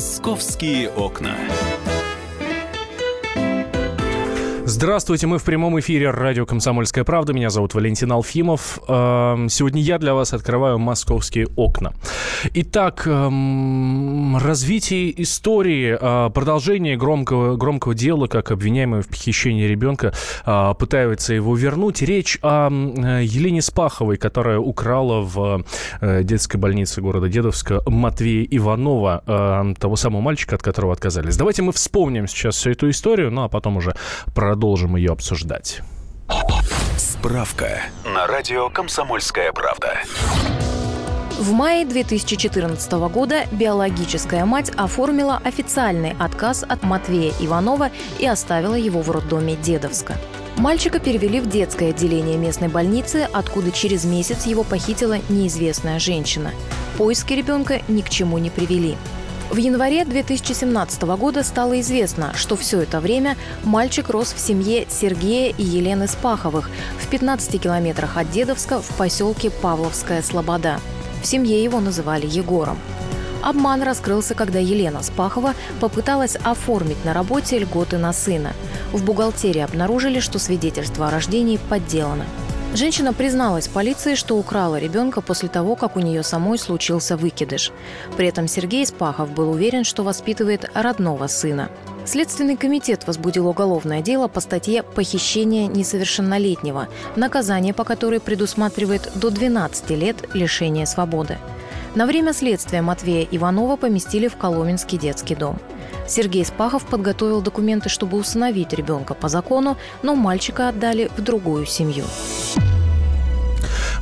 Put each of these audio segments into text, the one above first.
«Московские окна». Здравствуйте, мы в прямом эфире радио «Комсомольская правда». Меня зовут Валентин Алфимов. Сегодня я для вас открываю «Московские окна». Итак, развитие истории, продолжение громкого дела, как обвиняемый в похищении ребенка пытается его вернуть. Речь о Елене Спаховой, которая украла в детской больнице города Дедовска Матвея Иванова, того самого мальчика, от которого отказались. Давайте мы вспомним сейчас всю эту историю, ну а потом уже продолжим ее обсуждать. Справка на радио «Комсомольская правда». В мае 2014 года биологическая мать оформила официальный отказ от Матвея Иванова и оставила его в роддоме Дедовска. Мальчика перевели в детское отделение местной больницы, откуда через месяц его похитила неизвестная женщина. Поиски ребенка ни к чему не привели. В январе 2017 года стало известно, что все это время мальчик рос в семье Сергея и Елены Спаховых в 15 километрах от Дедовска в поселке Павловская Слобода. В семье его называли Егором. Обман раскрылся, когда Елена Спахова попыталась оформить на работе льготы на сына. В бухгалтерии обнаружили, что свидетельство о рождении подделано. Женщина призналась полиции, что украла ребенка после того, как у нее самой случился выкидыш. При этом Сергей Спахов был уверен, что воспитывает родного сына. Следственный комитет возбудил уголовное дело по статье «Похищение несовершеннолетнего», наказание по которой предусматривает до 12 лет лишения свободы. На время следствия Матвея Иванова поместили в Коломенский детский дом. Сергей Спахов подготовил документы, чтобы усыновить ребенка по закону, но мальчика отдали в другую семью.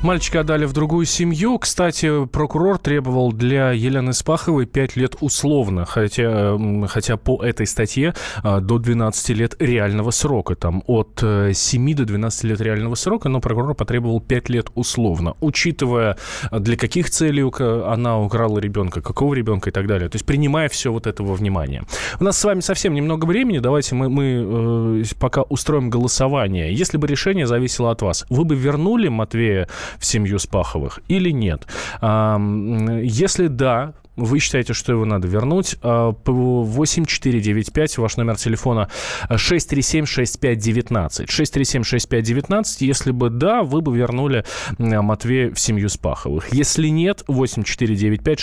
Мальчика отдали в другую семью. Кстати, прокурор требовал для Елены Спаховой 5 лет условно, хотя по этой статье до 12 лет реального срока. Там от 7 до 12 лет реального срока, но прокурор потребовал 5 лет условно, учитывая, для каких целей она украла ребенка, какого ребенка и так далее. То есть принимая все вот этого внимания. У нас с вами совсем немного времени. Давайте мы пока устроим голосование. Если бы решение зависело от вас, вы бы вернули Матвея в семью Спаховых или нет? Если да, вы считаете, что его надо вернуть, 8495, ваш номер телефона, 637-6519. 637-6519, если бы да, вы бы вернули Матвея в семью Спаховых. Если нет, 8495,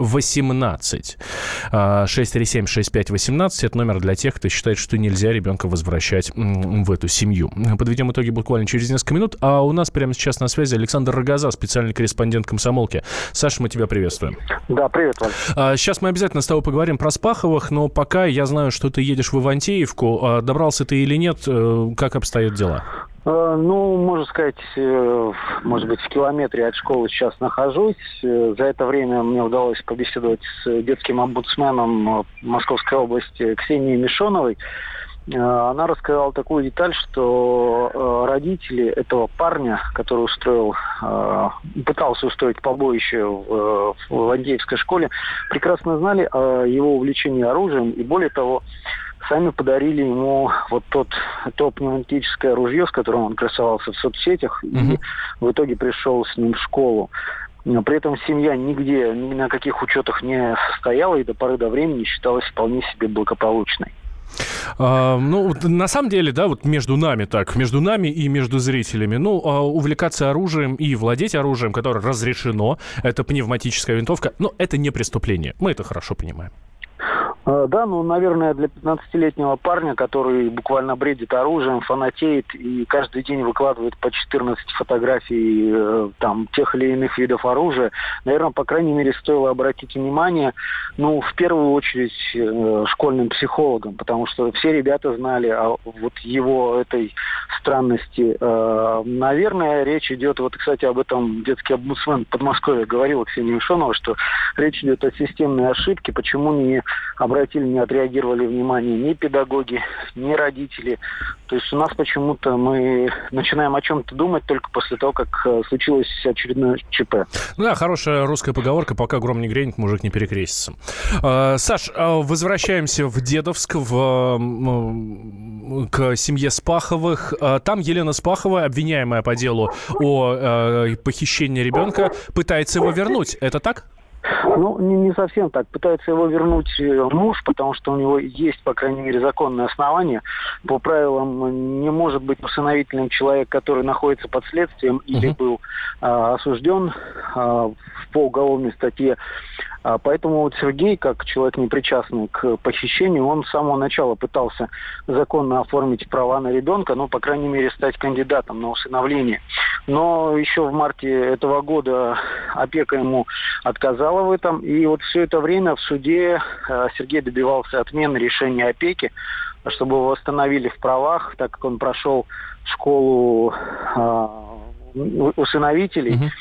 637-6518. 637-6518, это номер для тех, кто считает, что нельзя ребенка возвращать в эту семью. Подведем итоги буквально через несколько минут, а у нас прямо сейчас на связи Александр Рогоза, специальный корреспондент «Комсомолки». Саша, мы тебя приветствуем. Да, привет, Валь. Сейчас мы обязательно с тобой поговорим про Спаховых, но пока я знаю, что ты едешь в Ивантеевку. Добрался ты или нет? Как обстоят дела? Ну, можно сказать, может быть, в километре от школы сейчас нахожусь. За это время мне удалось побеседовать с детским омбудсменом Московской области Ксенией Мишоновой. Она рассказала такую деталь, что родители этого парня, который пытался устроить побоище в Ивантеевской школе, прекрасно знали о его увлечении оружием и, более того, сами подарили ему вот то пневматическое ружье, с которым он красовался в соцсетях, и в итоге пришел с ним в школу. При этом семья нигде, ни на каких учетах не состояла и до поры до времени считалась вполне себе благополучной. Ну, на самом деле, да, вот между нами и между зрителями, ну, увлекаться оружием и владеть оружием, которое разрешено, это пневматическая винтовка, но это не преступление, мы это хорошо понимаем. Да, ну, наверное, для 15-летнего парня, который буквально бредит оружием, фанатеет и каждый день выкладывает по 14 фотографий там тех или иных видов оружия, наверное, по крайней мере, стоило обратить внимание, ну, в первую очередь, школьным психологам, потому что все ребята знали о вот его этой странности. Наверное, речь идет, вот, кстати, об этом детский омбудсмен Подмосковья говорил, Ксения Мишонова, что речь идет о системной ошибке, почему не обратить не отреагировали внимание ни педагоги, ни родители. То есть у нас почему-то мы начинаем о чем-то думать только после того, как случилось очередное ЧП. Да, хорошая русская поговорка: пока гром не грянет, мужик не перекрестится. Саш, возвращаемся в Дедовск, к семье Спаховых. Там Елена Спахова, обвиняемая по делу о похищении ребенка, пытается его вернуть. Это так? Ну, не совсем так. Пытается его вернуть муж, потому что у него есть, по крайней мере, законное основание. По правилам не может быть усыновителем человек, который находится под следствием или был осужден по уголовной статье. Поэтому вот Сергей, как человек непричастный к похищению, он с самого начала пытался законно оформить права на ребенка, но, по крайней мере, стать кандидатом на усыновление. Но еще в марте этого года опека ему отказала в этом. И вот все это время в суде Сергей добивался отмены решения опеки, чтобы его восстановили в правах, так как он прошел школу усыновителей.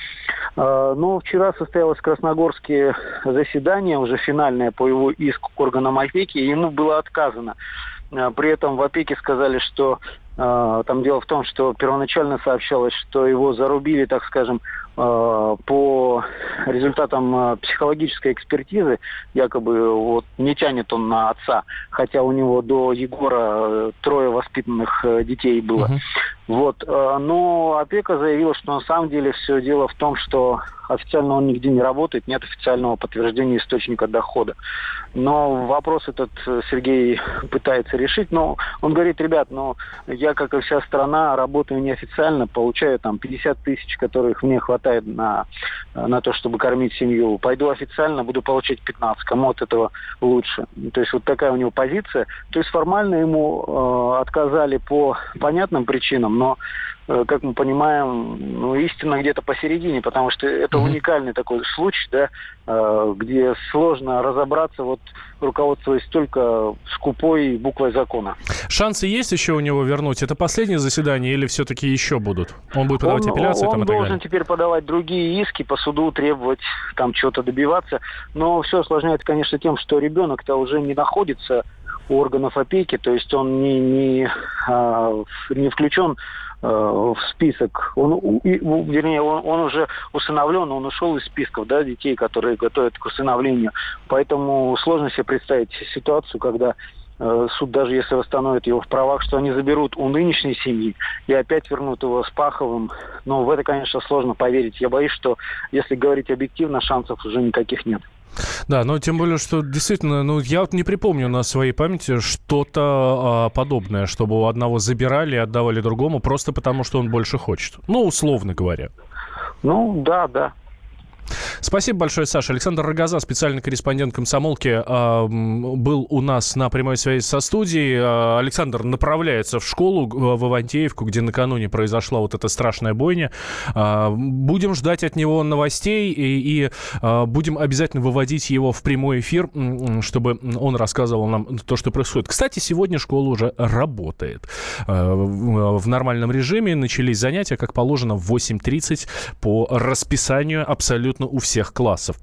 Но вчера состоялось в Красногорске заседание, уже финальное по его иску к органам опеки, и ему было отказано. При этом в опеке сказали, что там дело в том, что первоначально сообщалось, что его зарубили, так скажем, по результатам психологической экспертизы, якобы вот не тянет он на отца, хотя у него до Егора 3 воспитанных детей было. Вот. Но опека заявила, что на самом деле все дело в том, что официально он нигде не работает, нет официального подтверждения источника дохода. Но вопрос этот Сергей пытается решить. Но он говорит: ребят, но я, как и вся страна, работаю неофициально, получаю там 50 тысяч, которых мне хватает на то, чтобы кормить семью. Пойду официально, буду получать 15. Кому от этого лучше? То есть вот такая у него позиция. То есть формально ему отказали по понятным причинам, но, как мы понимаем, ну, истина где-то посередине, потому что это уникальный такой случай, да, где сложно разобраться, вот, руководствуясь только скупой буквой закона. Шансы есть еще у него вернуть? Это последнее заседание или все-таки еще будут? Он будет подавать апелляцию? Он должен теперь подавать другие иски, по суду требовать там чего-то добиваться. Но все осложняется, конечно, тем, что ребенок-то уже не находится у органов опеки, то есть он не включен в список, он уже усыновлен, он ушел из списков, да, детей, которые готовят к усыновлению. Поэтому сложно себе представить ситуацию, когда суд, даже если восстановит его в правах, что они заберут у нынешней семьи и опять вернут его Спаховым. Но в это, конечно, сложно поверить. Я боюсь, что, если говорить объективно, шансов уже никаких нет. Да, но тем более, что действительно, ну, я вот не припомню на своей памяти что-то подобное, чтобы у одного забирали и отдавали другому просто потому, что он больше хочет. Ну, условно говоря. Ну, да, да. Спасибо большое, Саша. Александр Рогоза, специальный корреспондент «Комсомолки», был у нас на прямой связи со студией. Александр направляется в школу, в Ивантеевку, где накануне произошла вот эта страшная бойня. Будем ждать от него новостей и будем обязательно выводить его в прямой эфир, чтобы он рассказывал нам то, что происходит. Кстати, сегодня школа уже работает в нормальном режиме. Начались занятия, как положено, в 8:30 по расписанию абсолютно у всех классов.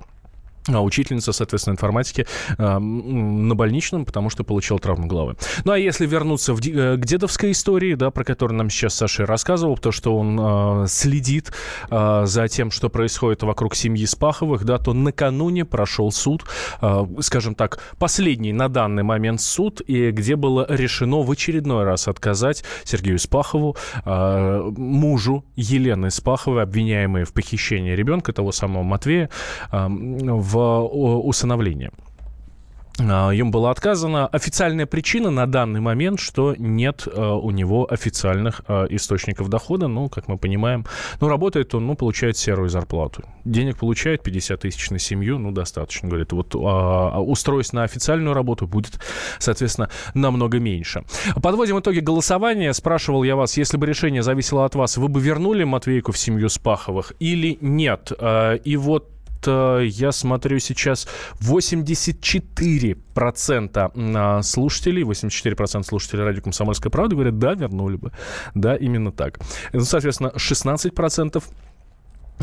А учительница, соответственно, информатики на больничном, потому что получила травму головы. Ну, а если вернуться к дедовской истории, да, про которую нам сейчас Саша рассказывал, то, что он следит за тем, что происходит вокруг семьи Спаховых, да, то накануне прошел суд, скажем так, последний на данный момент суд, и где было решено в очередной раз отказать Сергею Спахову, мужу Елены Спаховой, обвиняемой в похищении ребенка, того самого Матвея, в усыновлении. Им было отказано. Официальная причина на данный момент, что нет у него официальных источников дохода. Ну, как мы понимаем, ну, работает он, ну, получает серую зарплату. Денег получает 50 тысяч на семью, ну, достаточно, говорит. Вот устроясь на официальную работу, будет, соответственно, намного меньше. Подводим итоги голосования. Спрашивал я вас, если бы решение зависело от вас, вы бы вернули Матвейку в семью Спаховых или нет? И вот я смотрю сейчас 84% слушателей, 84% слушателей радио «Комсомольская правда» говорят: да, вернули бы. Да, именно так. Ну, соответственно, 16%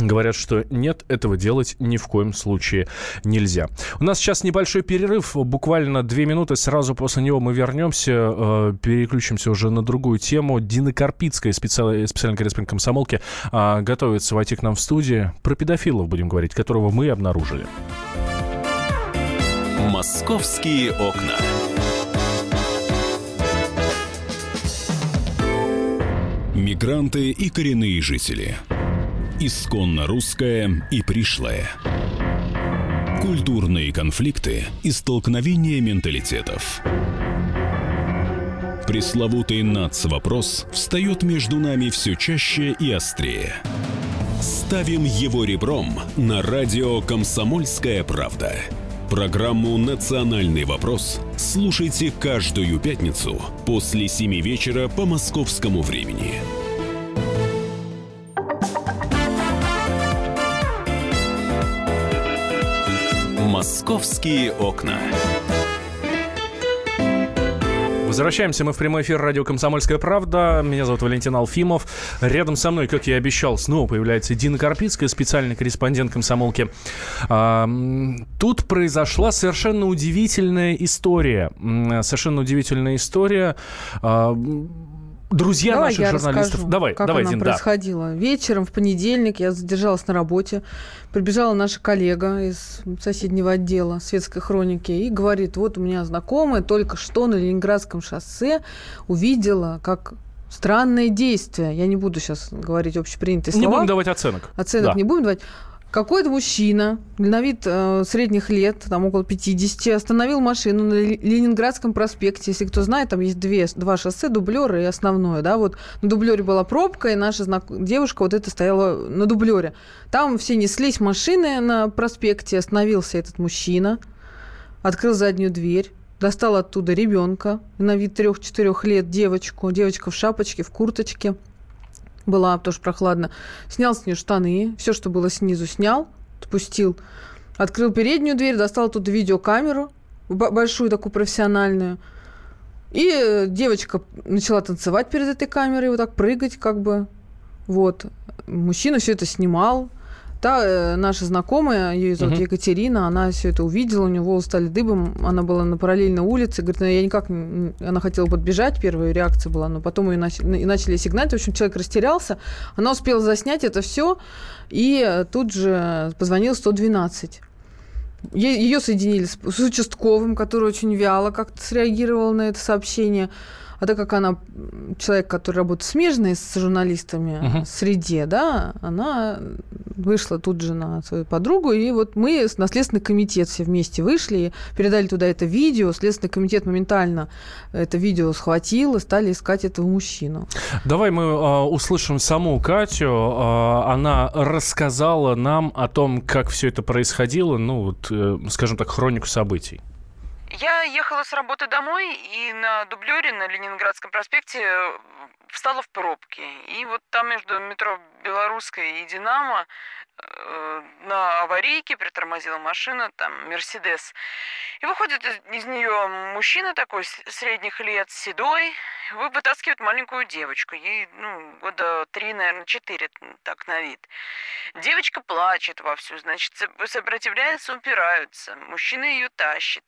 говорят, что нет, этого делать ни в коем случае нельзя. У нас сейчас небольшой перерыв, буквально 2 минуты. Сразу после него мы вернемся, переключимся уже на другую тему. Дина Карпицкая, специальный корреспондент «Комсомолки», готовится войти к нам в студию. Про педофилов будем говорить, которого мы обнаружили. «Московские окна». Мигранты и коренные жители. Исконно русская и пришлая. Культурные конфликты и столкновения менталитетов. Пресловутый нацвопрос встает между нами все чаще и острее. Ставим его ребром на радио «Комсомольская правда». Программу «Национальный вопрос» слушайте каждую пятницу после 7 вечера по московскому времени. «Московские окна». Возвращаемся мы в прямой эфир радио «Комсомольская правда». Меня зовут Валентин Алфимов. Рядом со мной, как я и обещал, снова появляется Дина Карпицкая, специальный корреспондент «Комсомолки». Тут произошла совершенно удивительная история. Друзья наших журналистов. Расскажу, давай, как давай, она Дин, происходила. Да. Вечером в понедельник я задержалась на работе. Прибежала наша коллега из соседнего отдела светской хроники и говорит: вот у меня знакомая только что на Ленинградском шоссе увидела, как странное действие. Я не буду сейчас говорить общепринятые слова. Не будем давать оценок. Оценок не будем давать. Какой-то мужчина, на вид средних лет, там около 50, остановил машину на Ленинградском проспекте. Если кто знает, там есть два шоссе, дублеры и основное. Да? Вот на дублере была пробка, и наша девушка вот эта стояла на дублере. Там все неслись машины на проспекте, остановился этот мужчина, открыл заднюю дверь, достал оттуда ребенка, на вид 3-4 лет девочку, девочка в шапочке, в курточке. Была тоже прохладно. Снял с нее штаны, все, что было снизу, снял, отпустил. Открыл переднюю дверь, достал оттуда видеокамеру, большую такую профессиональную. И девочка начала танцевать перед этой камерой, вот так прыгать как бы. Вот. Мужчина все это снимал. Та наша знакомая, ее зовут Екатерина, она все это увидела, у нее волосы стали дыбом, она была на параллельной улице, говорит, ну, я никак, она хотела подбежать, первая реакция была, но потом ее начали сигналить, в общем, человек растерялся, она успела заснять это все, и тут же позвонила 112. Ее соединили с участковым, который очень вяло как-то среагировал на это сообщение. А так как она человек, который работает смежно с журналистами в среде, да, она вышла тут же на свою подругу, и вот мы на Следственный комитет все вместе вышли, и передали туда это видео, Следственный комитет моментально это видео схватил и стали искать этого мужчину. Давай мы услышим саму Катю, она рассказала нам о том, как все это происходило, ну вот, скажем так, хронику событий. Я ехала с работы домой, и на дублёре на Ленинградском проспекте встала в пробке. И вот там между метро «Белорусская» и «Динамо» на аварийке притормозила машина, там «Мерседес». И выходит из нее мужчина такой средних лет, седой, вытаскивает маленькую девочку. Ей, года 3, наверное, 4, так на вид. Девочка плачет вовсю, значит, сопротивляется, упирается. Мужчина ее тащит.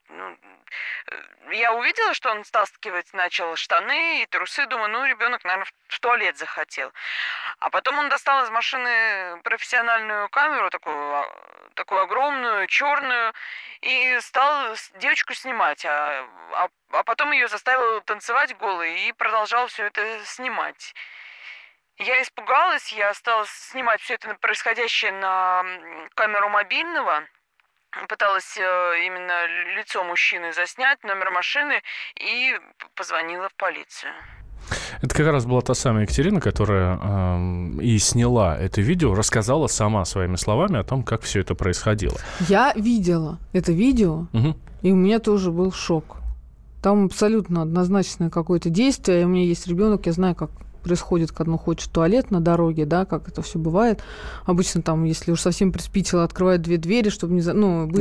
Я увидела, что он стаскивать начал штаны и трусы. Думаю, ребенок, наверное, в туалет захотел. А потом он достал из машины профессиональную камеру, такую огромную, черную, и стал девочку снимать, а потом ее заставил танцевать голой и продолжал все это снимать. Я испугалась, я стала снимать все это происходящее на камеру мобильного, пыталась именно лицо мужчины заснять, номер машины, и позвонила в полицию. Это как раз была та самая Екатерина, которая и сняла это видео, рассказала сама своими словами о том, как все это происходило. Я видела это видео, и у меня тоже был шок. Там абсолютно однозначное какое-то действие. У меня есть ребенок, я знаю, как происходит, когда он хочет в туалет на дороге, да, как это все бывает. Обычно там, если уж совсем приспичило, открывают две двери, чтобы не...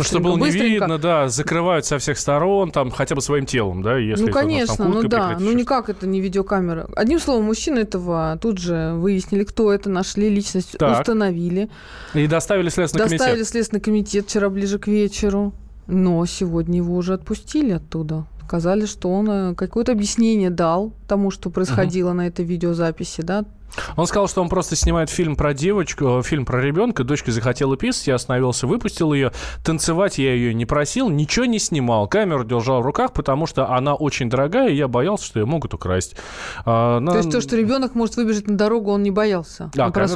чтобы было не видно, да, закрывают со всех сторон, там, хотя бы своим телом, да, если... конечно, никак это не видеокамера. Одним словом, мужчина этого тут же выяснили, кто это, нашли личность, установили. И доставили в Следственный комитет. Доставили в Следственный комитет вчера ближе к вечеру, но сегодня его уже отпустили оттуда. Сказали, что он какое-то объяснение дал тому, что происходило на этой видеозаписи, да, Он сказал, что он просто снимает фильм про девочку, фильм про ребенка. Дочка захотела писать, я остановился, выпустил ее. Танцевать я ее не просил, ничего не снимал. Камеру держал в руках, потому что она очень дорогая, и я боялся, что ее могут украсть. То есть то, что ребенок может выбежать на дорогу, он не боялся? Да, да,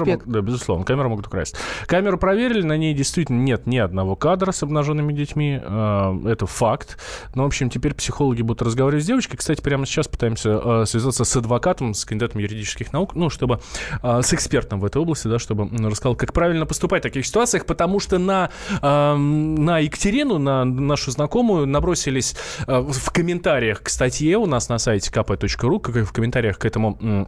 безусловно, камеру могут украсть. Камеру проверили, на ней действительно нет ни одного кадра с обнаженными детьми. Это факт. Но, в общем, теперь психологи будут разговаривать с девочкой. Кстати, прямо сейчас пытаемся связаться с адвокатом, с кандидатом юридических наук, ну, чтобы с экспертом в этой области, да, чтобы рассказал, как правильно поступать в таких ситуациях, потому что на Екатерину, на нашу знакомую, набросились в комментариях к статье у нас на сайте kp.ru, как и в комментариях к этому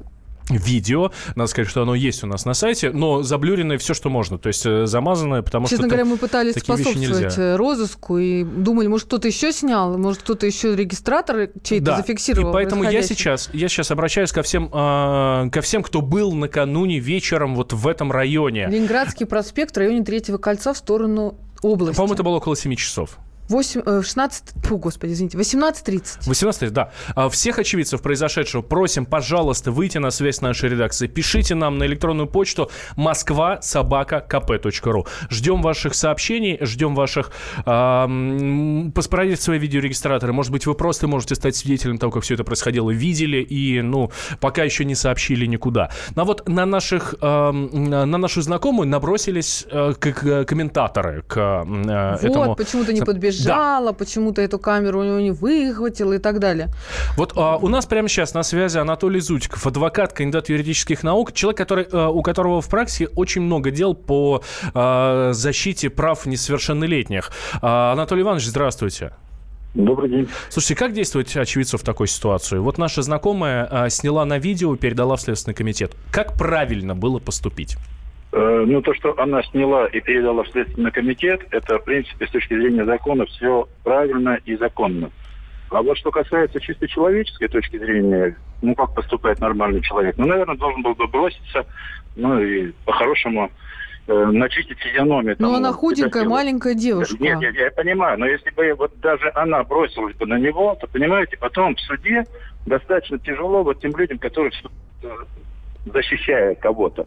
видео. Надо сказать, что оно есть у нас на сайте, но заблюренное все, что можно. То есть замазанное, потому что... Честно говоря, мы пытались способствовать розыску и думали, может, кто-то еще снял, может, кто-то еще регистратор чей-то зафиксировал. И поэтому я сейчас обращаюсь ко всем, кто был накануне вечером вот в этом районе. Ленинградский проспект в районе Третьего кольца в сторону области. По-моему, это было около 7 часов. 18:30. 18:30, да. Всех очевидцев произошедшего просим, пожалуйста, выйти на связь с нашей редакцией. Пишите нам на электронную почту moskva@kp.ru. Ждем ваших сообщений, ждем ваших... Проверьте свои видеорегистраторы. Может быть, вы просто можете стать свидетелем того, как все это происходило. Видели и, пока еще не сообщили никуда. Но вот на нашу знакомую набросились комментаторы к этому. Вот, почему-то не подбежали. Да. Почему-то эту камеру у него не выхватило и так далее. Вот у нас прямо сейчас на связи Анатолий Зудиков, адвокат, кандидат юридических наук, человек, у которого в практике очень много дел по защите прав несовершеннолетних. Анатолий Иванович, здравствуйте. Добрый день. Слушайте, как действовать очевидцу в такой ситуации? Вот наша знакомая сняла на видео, передала в Следственный комитет. Как правильно было поступить? То, что она сняла и передала в Следственный комитет, это, в принципе, с точки зрения закона все правильно и законно. А вот что касается чисто человеческой точки зрения, как поступает нормальный человек, наверное, должен был бы броситься, и по-хорошему начистить физиономию. Но она худенькая, маленькая девушка. Нет, я понимаю, но если бы вот даже она бросилась бы на него, то, понимаете, потом в суде достаточно тяжело тем людям, которые защищают кого-то.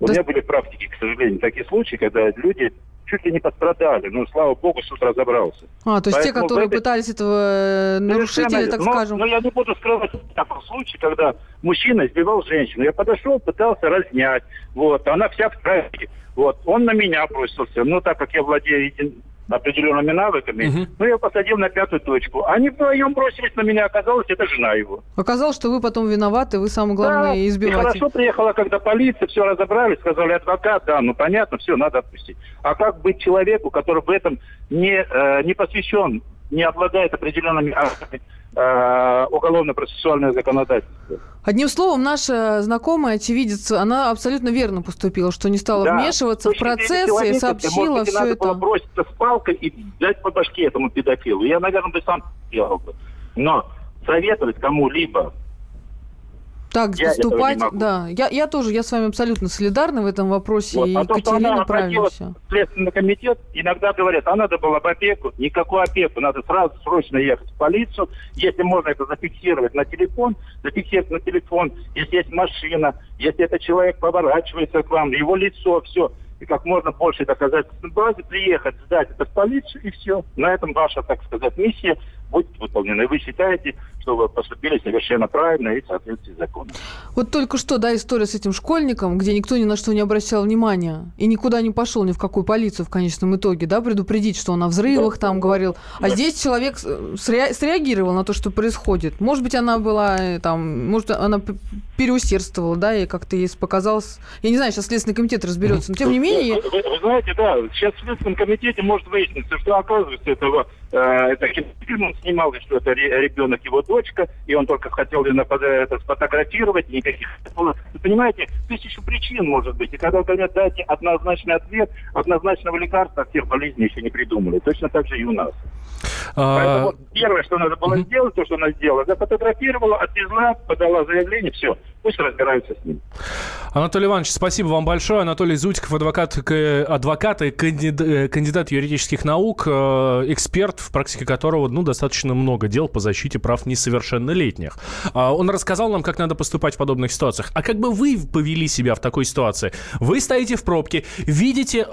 У меня были практики, к сожалению, такие случаи, когда люди чуть ли не подстрадали, но, слава богу, суд разобрался. То есть те, которые пытались этого нарушителя, так скажем... я не буду скрывать такой случай, когда мужчина избивал женщину. Я подошел, пытался разнять, она вся в крови, он на меня бросился, так как я владею определенными навыками, я его посадил на 5-ю точку. Они вдвоем бросились на меня, оказалось, это жена его. Оказалось, что вы потом виноваты, вы, самое главное, избиватель. Да, и хорошо приехала, когда полиция, все разобрали, сказали, адвокат, понятно, все, надо отпустить. А как быть человеку, который в этом не посвящен, не обладает определенными актами уголовно-процессуальное законодательство? Одним словом, наша знакомая, очевидец, она абсолютно верно поступила, что не стала вмешиваться в процессы и сообщила все это. Надо было броситься с палкой и дать по башке этому педофилу. Я, наверное, бы сам делал бы. Но советовать кому-либо так поступать, я тоже, я с вами абсолютно солидарна в этом вопросе, и Екатерина правильно все. Следственный комитет иногда говорят, надо было в опеку, никакую опеку, надо сразу срочно ехать в полицию, если можно это зафиксировать на телефон, если есть машина, если этот человек поворачивается к вам, его лицо, все, и как можно больше доказательной базы, приехать, сдать это в полицию, и все. На этом ваша, так сказать, миссия будет выполнена. И вы считаете, что вы поступили совершенно правильно и в соответствии с законом. Вот только что, история с этим школьником, где никто ни на что не обращал внимания и никуда не пошел, ни в какую полицию в конечном итоге, предупредить, что он о взрывах говорил. А здесь человек среагировал на то, что происходит. Может быть, она была может, она переусердствовала, и как-то ей показалось... Я не знаю, сейчас Следственный комитет разберется, но тем не менее... Вы знаете, сейчас в Следственном комитете может выясниться, что оказывается это кинофильм он снимал, что это ребенок, его дочка, и он только хотел сфотографировать, никаких... Вы понимаете, тысячу причин может быть, и когда говорят, дайте однозначный ответ, однозначного лекарства от всех болезней еще не придумали. Точно так же и у нас. Поэтому первое, что надо было сделать, то, что она сделала, зафотографировала, отвезла, подала заявление, все. Пусть разбираются с ним. Анатолий Иванович, спасибо вам большое. Анатолий Зудиков, адвокат и кандидат юридических наук, эксперт, в практике которого достаточно много дел по защите прав несовершеннолетних. Он рассказал нам, как надо поступать в подобных ситуациях. А как бы вы повели себя в такой ситуации? Вы стоите в пробке, видите,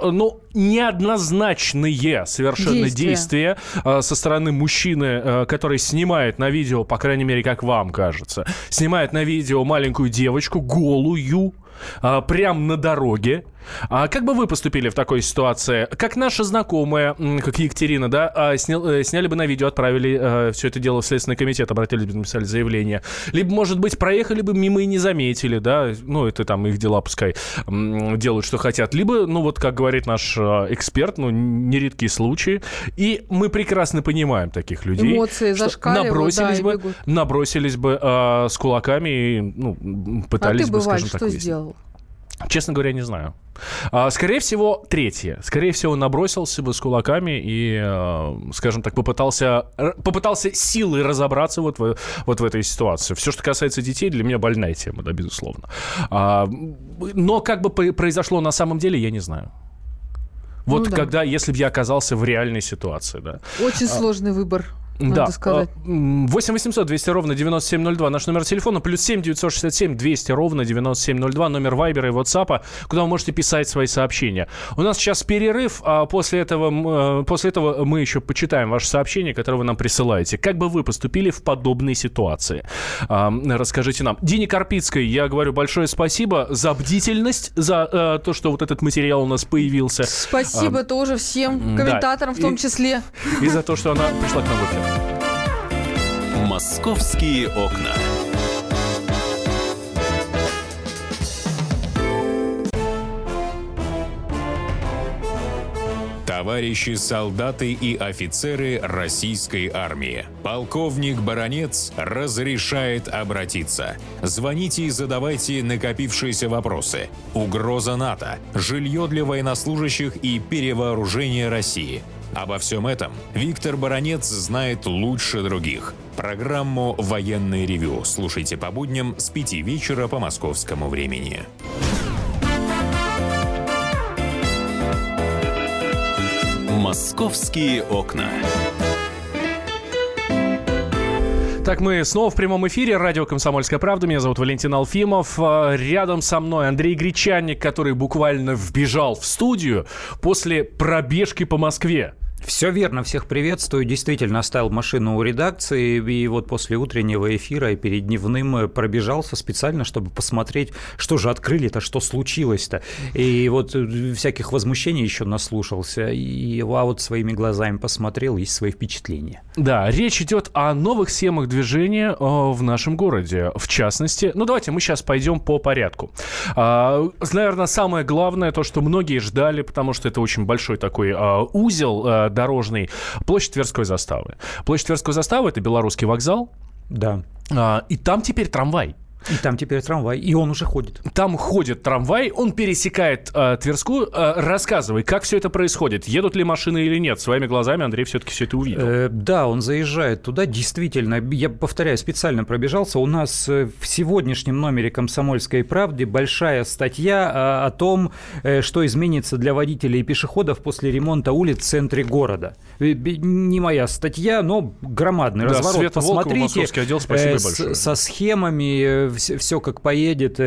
неоднозначные совершенно действия со стороны мужчины, который снимает на видео, по крайней мере, как вам кажется, снимает на видео маленькую девочку, голую, прям на дороге. А как бы вы поступили в такой ситуации? Как наша знакомая, как Екатерина, сняли бы на видео, отправили все это дело в Следственный комитет, обратились бы, написали заявление. Либо, может быть, проехали бы мимо и не заметили, это там их дела, пускай делают, что хотят. Либо, как говорит наш эксперт, нередкие случаи. И мы прекрасно понимаем таких людей. Эмоции зашкаливают, набросились бы с кулаками и пытались бы, скажем так, вести. Честно говоря, не знаю. Скорее всего, третье. Скорее всего, набросился бы с кулаками и, скажем так, попытался силой разобраться вот в этой ситуации. Все, что касается детей, для меня больная тема, безусловно. Но как бы произошло на самом деле, я не знаю. Если бы я оказался в реальной ситуации, Очень сложный выбор. Надо сказать. 8-800-200-97-02. Наш номер телефона. +7-967-200-97-02. Номер Viber и WhatsApp, куда вы можете писать свои сообщения. У нас сейчас перерыв, а после этого мы еще почитаем ваши сообщения, которые вы нам присылаете. Как бы вы поступили в подобной ситуации? Расскажите нам. Дине Карпицкой я говорю большое спасибо за бдительность, за то, что этот материал у нас появился. Спасибо тоже всем комментаторам, в том числе. И за то, что она пришла к нам. Московские окна. Товарищи солдаты и офицеры российской армии. Полковник Баранец разрешает обратиться. Звоните и задавайте накопившиеся вопросы. Угроза НАТО, жилье для военнослужащих и перевооружение России. Обо всем этом Виктор Баранец знает лучше других. Программу «Военное ревю» слушайте по будням с 5 вечера по московскому времени. «Московские окна». Так, мы снова в прямом эфире. Радио «Комсомольская правда». Меня зовут Валентин Алфимов. Рядом со мной Андрей Гречанник, который буквально вбежал в студию после пробежки по Москве. Все верно, всех приветствую. Действительно, оставил машину у редакции, и после утреннего эфира и перед дневным пробежался специально, чтобы посмотреть, что же открыли-то, что случилось-то. И всяких возмущений еще наслушался, и своими глазами посмотрел, есть свои впечатления. Да, речь идет о новых схемах движения в нашем городе. В частности, давайте мы сейчас пойдем по порядку. Наверное, самое главное, то, что многие ждали, потому что это очень большой такой узел дорожный, площадь Тверской заставы. Площадь Тверской заставы — это Белорусский вокзал. Да. И там теперь трамвай. И он уже ходит. Там ходит трамвай, он пересекает Тверскую. Рассказывай, как все это происходит? Едут ли машины или нет? Своими глазами Андрей все-таки все это увидел. Да, он заезжает туда. Действительно, я повторяю, специально пробежался. У нас в сегодняшнем номере «Комсомольской правды» большая статья о том, что изменится для водителей и пешеходов после ремонта улиц в центре города. Не моя статья, но громадный разворот. Света Волкова, московский отдел, спасибо большое. Со схемами... Все как поедет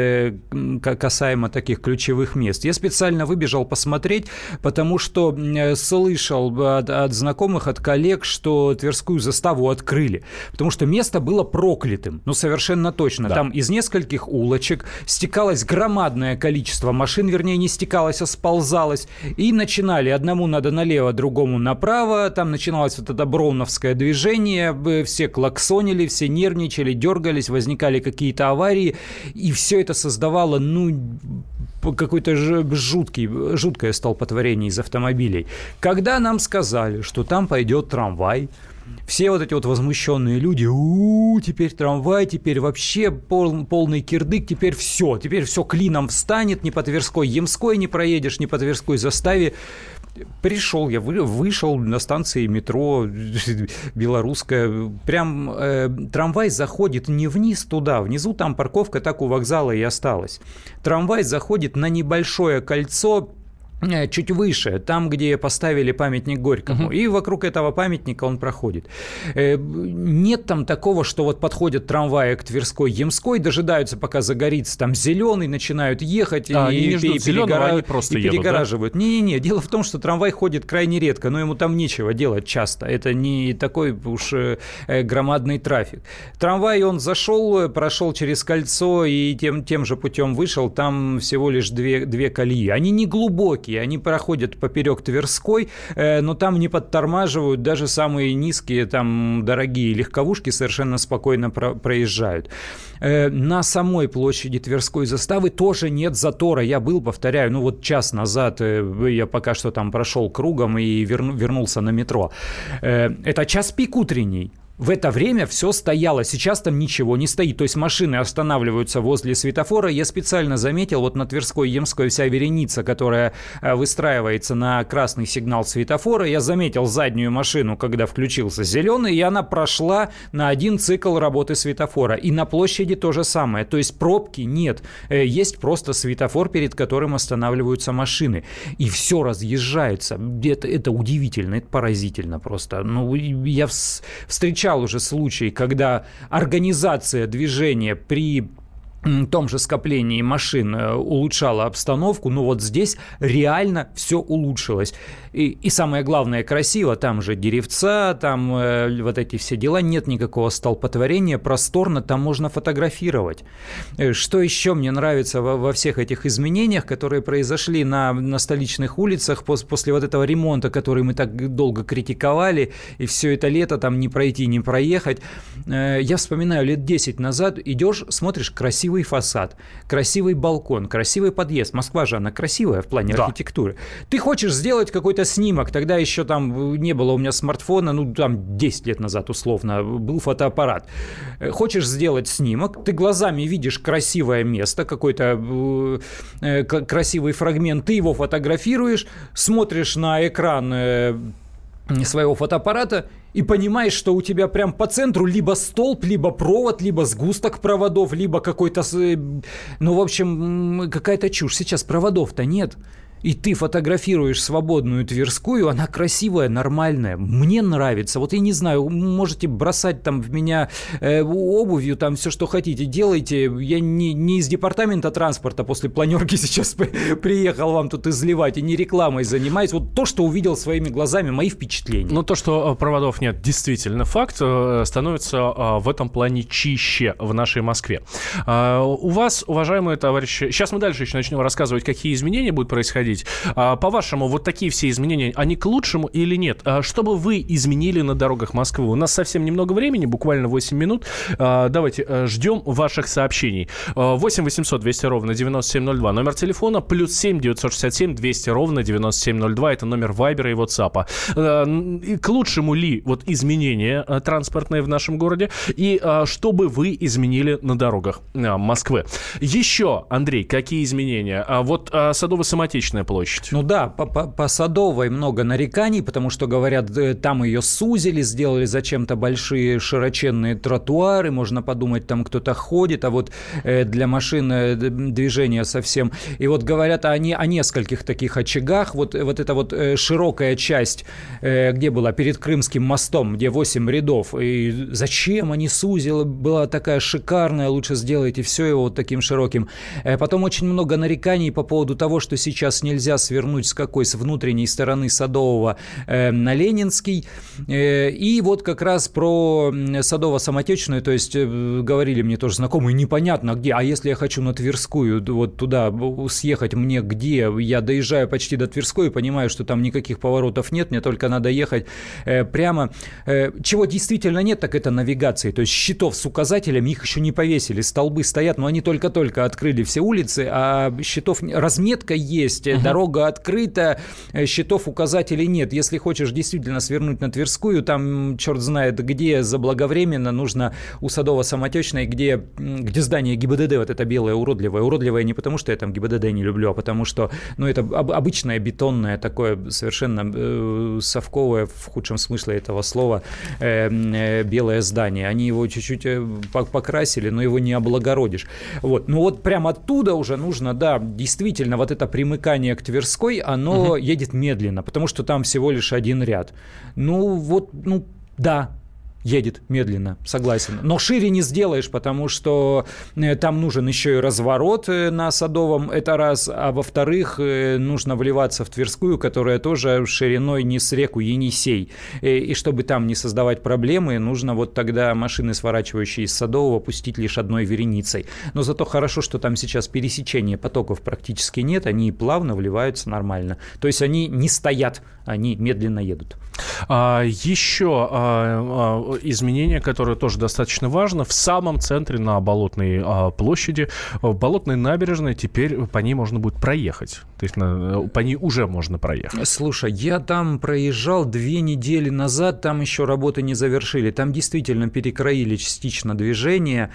касаемо таких ключевых мест. Я специально выбежал посмотреть, потому что слышал от знакомых, от коллег, что Тверскую заставу открыли. Потому что место было проклятым. Совершенно точно. Да. Там из нескольких улочек стекалось громадное количество машин. Вернее, не стекалось, а сползалось. И начинали. Одному надо налево, другому направо. Там начиналось это броуновское движение. Все клаксонили, все нервничали, дергались. Возникали какие-то аварии, и все это создавало, какое-то жуткое столпотворение из автомобилей. Когда нам сказали, что там пойдет трамвай, все эти возмущенные люди, теперь трамвай, теперь вообще полный кирдык, теперь все клином встанет, ни по Тверской-Ямской не проедешь, ни по Тверской заставе. Пришел я, вышел на станции метро Белорусская. Прям трамвай заходит не вниз туда, внизу там парковка так у вокзала и осталась. Трамвай заходит на небольшое кольцо, чуть выше, там, где поставили памятник Горькому, и вокруг этого памятника он проходит. Нет там такого, что вот подходят трамваи к Тверской-Ямской, дожидаются, пока загорится там зеленый, начинают ехать, и перегораживают. Не-не-не, дело в том, что трамвай ходит крайне редко, но ему там нечего делать часто, это не такой уж громадный трафик. Трамвай, он зашел, прошел через кольцо и тем же путем вышел, там всего лишь две колеи, они не глубокие, они проходят поперек Тверской, но там не подтормаживают, даже самые низкие, там дорогие легковушки совершенно спокойно проезжают. На самой площади Тверской заставы тоже нет затора. Я был, повторяю, ну вот час назад я пока что там прошел кругом и вернулся на метро. Это час пик утренний. В это время все стояло, сейчас там ничего не стоит, то есть машины останавливаются возле светофора. Я специально заметил, вот на Тверской-Ямской вся вереница, которая выстраивается на красный сигнал светофора, я заметил заднюю машину, когда включился зеленый, и она прошла на один цикл работы светофора. И на площади то же самое, то есть пробки нет, есть просто светофор, перед которым останавливаются машины, и все разъезжается. Это удивительно, это поразительно просто. Ну, я встречал уже случай, когда организация движения при том же скоплении машин улучшала обстановку, но вот здесь реально все улучшилось. И самое главное, красиво, там же деревца, там вот эти все дела, нет никакого столпотворения, просторно, там можно фотографировать. Что еще мне нравится во всех этих изменениях, которые произошли на столичных улицах после вот этого ремонта, который мы так долго критиковали, и все это лето там не пройти, не проехать. Я вспоминаю, лет 10 назад идешь, смотришь, красивый фасад, красивый балкон, красивый подъезд. Москва же, она красивая в плане архитектуры. Ты хочешь сделать какой-то снимок, тогда еще там не было у меня смартфона, ну, там 10 лет назад условно был фотоаппарат. Хочешь сделать снимок, ты глазами видишь красивое место, какой-то красивый фрагмент, ты его фотографируешь, смотришь на экран своего фотоаппарата и понимаешь, что у тебя прям по центру либо столб, либо провод, либо сгусток проводов, либо какой-то... Ну, в общем, какая-то чушь. Сейчас проводов-то нет. И ты фотографируешь свободную Тверскую, она красивая, нормальная, мне нравится. Вот я не знаю, можете бросать там в меня обувью, там все, что хотите, делайте. Я не из департамента транспорта после планерки сейчас приехал вам тут изливать, и не рекламой занимаюсь. Вот то, что увидел своими глазами, мои впечатления. Но то, что проводов нет, действительно факт, становится в этом плане чище в нашей Москве. У вас, уважаемые товарищи, сейчас мы дальше еще начнем рассказывать, какие изменения будут происходить. По-вашему, вот такие все изменения, они к лучшему или нет? Что бы вы изменили на дорогах Москвы? У нас совсем немного времени, буквально 8 минут. Давайте ждем ваших сообщений. 8 800 200 ровно 9702. Номер телефона +7 967 200 ровно 9702. Это номер Вайбера и Ватсапа. К лучшему ли вот изменения транспортные в нашем городе? И что бы вы изменили на дорогах Москвы? Еще, Андрей, какие изменения? Вот Садово-Самотечная площадь. Ну да, по Садовой много нареканий, потому что, говорят, там ее сузили, сделали зачем-то большие широченные тротуары, можно подумать, там кто-то ходит, а вот для машин движение совсем. И вот говорят о нескольких таких очагах. Вот эта вот широкая часть, где была перед Крымским мостом, где 8 рядов, и зачем они сузили, была такая шикарная, лучше сделайте все его вот таким широким. Потом очень много нареканий по поводу того, что сейчас нельзя свернуть с внутренней стороны Садового на Ленинский. И вот как раз про Садово-Самотечную, то есть говорили мне тоже знакомые, непонятно где, а если я хочу на Тверскую вот туда съехать, мне где? Я доезжаю почти до Тверской и понимаю, что там никаких поворотов нет, мне только надо ехать прямо. Чего действительно нет, так это навигации, то есть щитов с указателями, их еще не повесили, столбы стоят, но они только-только открыли все улицы, а щитов разметка есть, дорога открыта, щитов, указателей нет. Если хочешь действительно свернуть на Тверскую, там черт знает где заблаговременно, нужно у Садово-Самотечной, где здание ГИБДД, вот это белое уродливое. Уродливое не потому, что я там ГИБДД не люблю, а потому что, ну, это обычное бетонное такое совершенно совковое, в худшем смысле этого слова, белое здание. Они его чуть-чуть покрасили, но его не облагородишь. Вот. Ну вот прямо оттуда уже нужно, да, действительно, вот это примыкание к Тверской, оно едет медленно, потому что там всего лишь один ряд. Ну вот, ну да. Едет медленно, согласен. Но шире не сделаешь, потому что там нужен еще и разворот на Садовом, это раз. А во-вторых, нужно вливаться в Тверскую, которая тоже шириной не с реку Енисей. И чтобы там не создавать проблемы, нужно вот тогда машины, сворачивающие из Садового, пустить лишь одной вереницей. Но зато хорошо, что там сейчас пересечения потоков практически нет, они плавно вливаются нормально. То есть они не стоят, они медленно едут. Еще изменение, которое тоже достаточно важно. В самом центре на Болотной площади, в Болотной набережной, теперь по ней можно будет проехать. То есть по ней уже можно проехать. Слушай, я там проезжал 2 недели назад, там еще работы не завершили. Там действительно перекроили частично движение.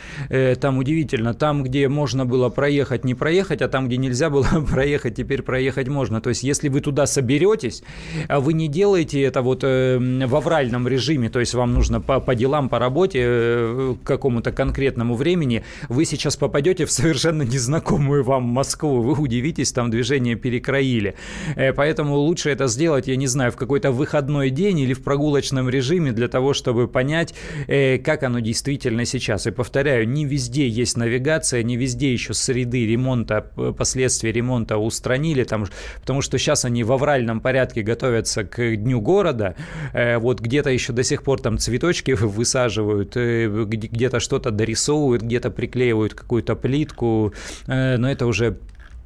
Там удивительно. Там, где можно было проехать, не проехать, а там, где нельзя было проехать, теперь проехать можно. То есть если вы туда соберетесь, вы не делаете это вот в авральном режиме, то есть вам нужно по делам, по работе к какому-то конкретному времени, вы сейчас попадете в совершенно незнакомую вам Москву. Вы удивитесь, там движение перекроили. Поэтому лучше это сделать, я не знаю, в какой-то выходной день или в прогулочном режиме для того, чтобы понять, как оно действительно сейчас. И повторяю, не везде есть навигация, не везде еще среды ремонта, последствия ремонта устранили, там, потому что сейчас они в авральном порядке готовятся к Дню города. Вот где-то еще до сих пор там цветочки высаживают, где-то что-то дорисовывают, где-то приклеивают какую-то плитку, но это уже...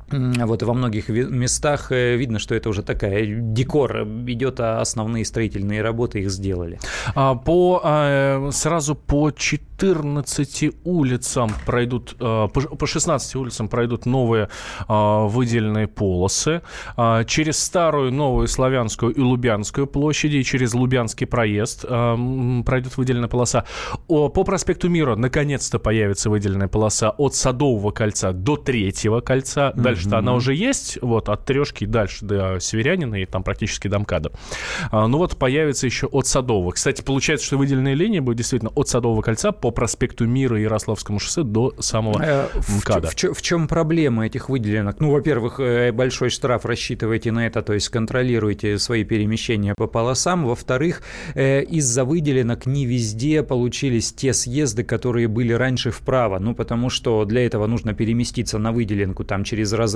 Вот во многих местах видно, что это уже такая декор идет, а основные строительные работы их сделали. Сразу по 14 улицам пройдут, по 16 улицам пройдут новые выделенные полосы. Через старую, новую Славянскую и Лубянскую площади, и через Лубянский проезд пройдет выделенная полоса. По проспекту Мира наконец-то появится выделенная полоса от Садового кольца до Третьего кольца. Дальше-то она уже есть, вот, от Трешки дальше до Северянина и там практически до МКАДа. Ну вот появится еще от Садового. Кстати, получается, что выделенные линии будут действительно от Садового кольца по проспекту Мира и Ярославскому шоссе до самого МКАДа. В чем проблема этих выделенок? Ну, во-первых, большой штраф рассчитывайте на это, то есть контролируйте свои перемещения по полосам. Во-вторых, из-за выделенок не везде получились те съезды, которые были раньше вправо. Ну, потому что для этого нужно переместиться на выделенку там через разрывы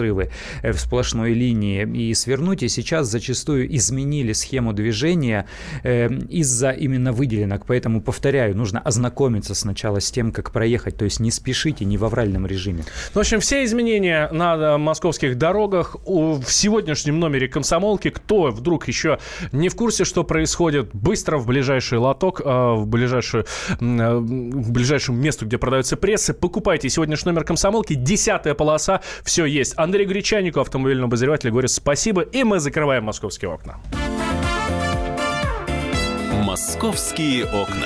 в сплошной линии и свернуть. И сейчас зачастую изменили схему движения из-за именно выделенок. Поэтому, повторяю, нужно ознакомиться сначала с тем, как проехать. То есть не спешите, не в авральном режиме. В общем, все изменения на московских дорогах в сегодняшнем номере «Комсомолки». Кто вдруг еще не в курсе, что происходит, быстро в ближайший лоток, в ближайшем месту, где продаются прессы, покупайте сегодняшний номер «Комсомолки». 10-я полоса. Все есть. Андрей Гречанник, автомобильный обозреватель, говорит спасибо, и мы закрываем московские окна. Московские окна.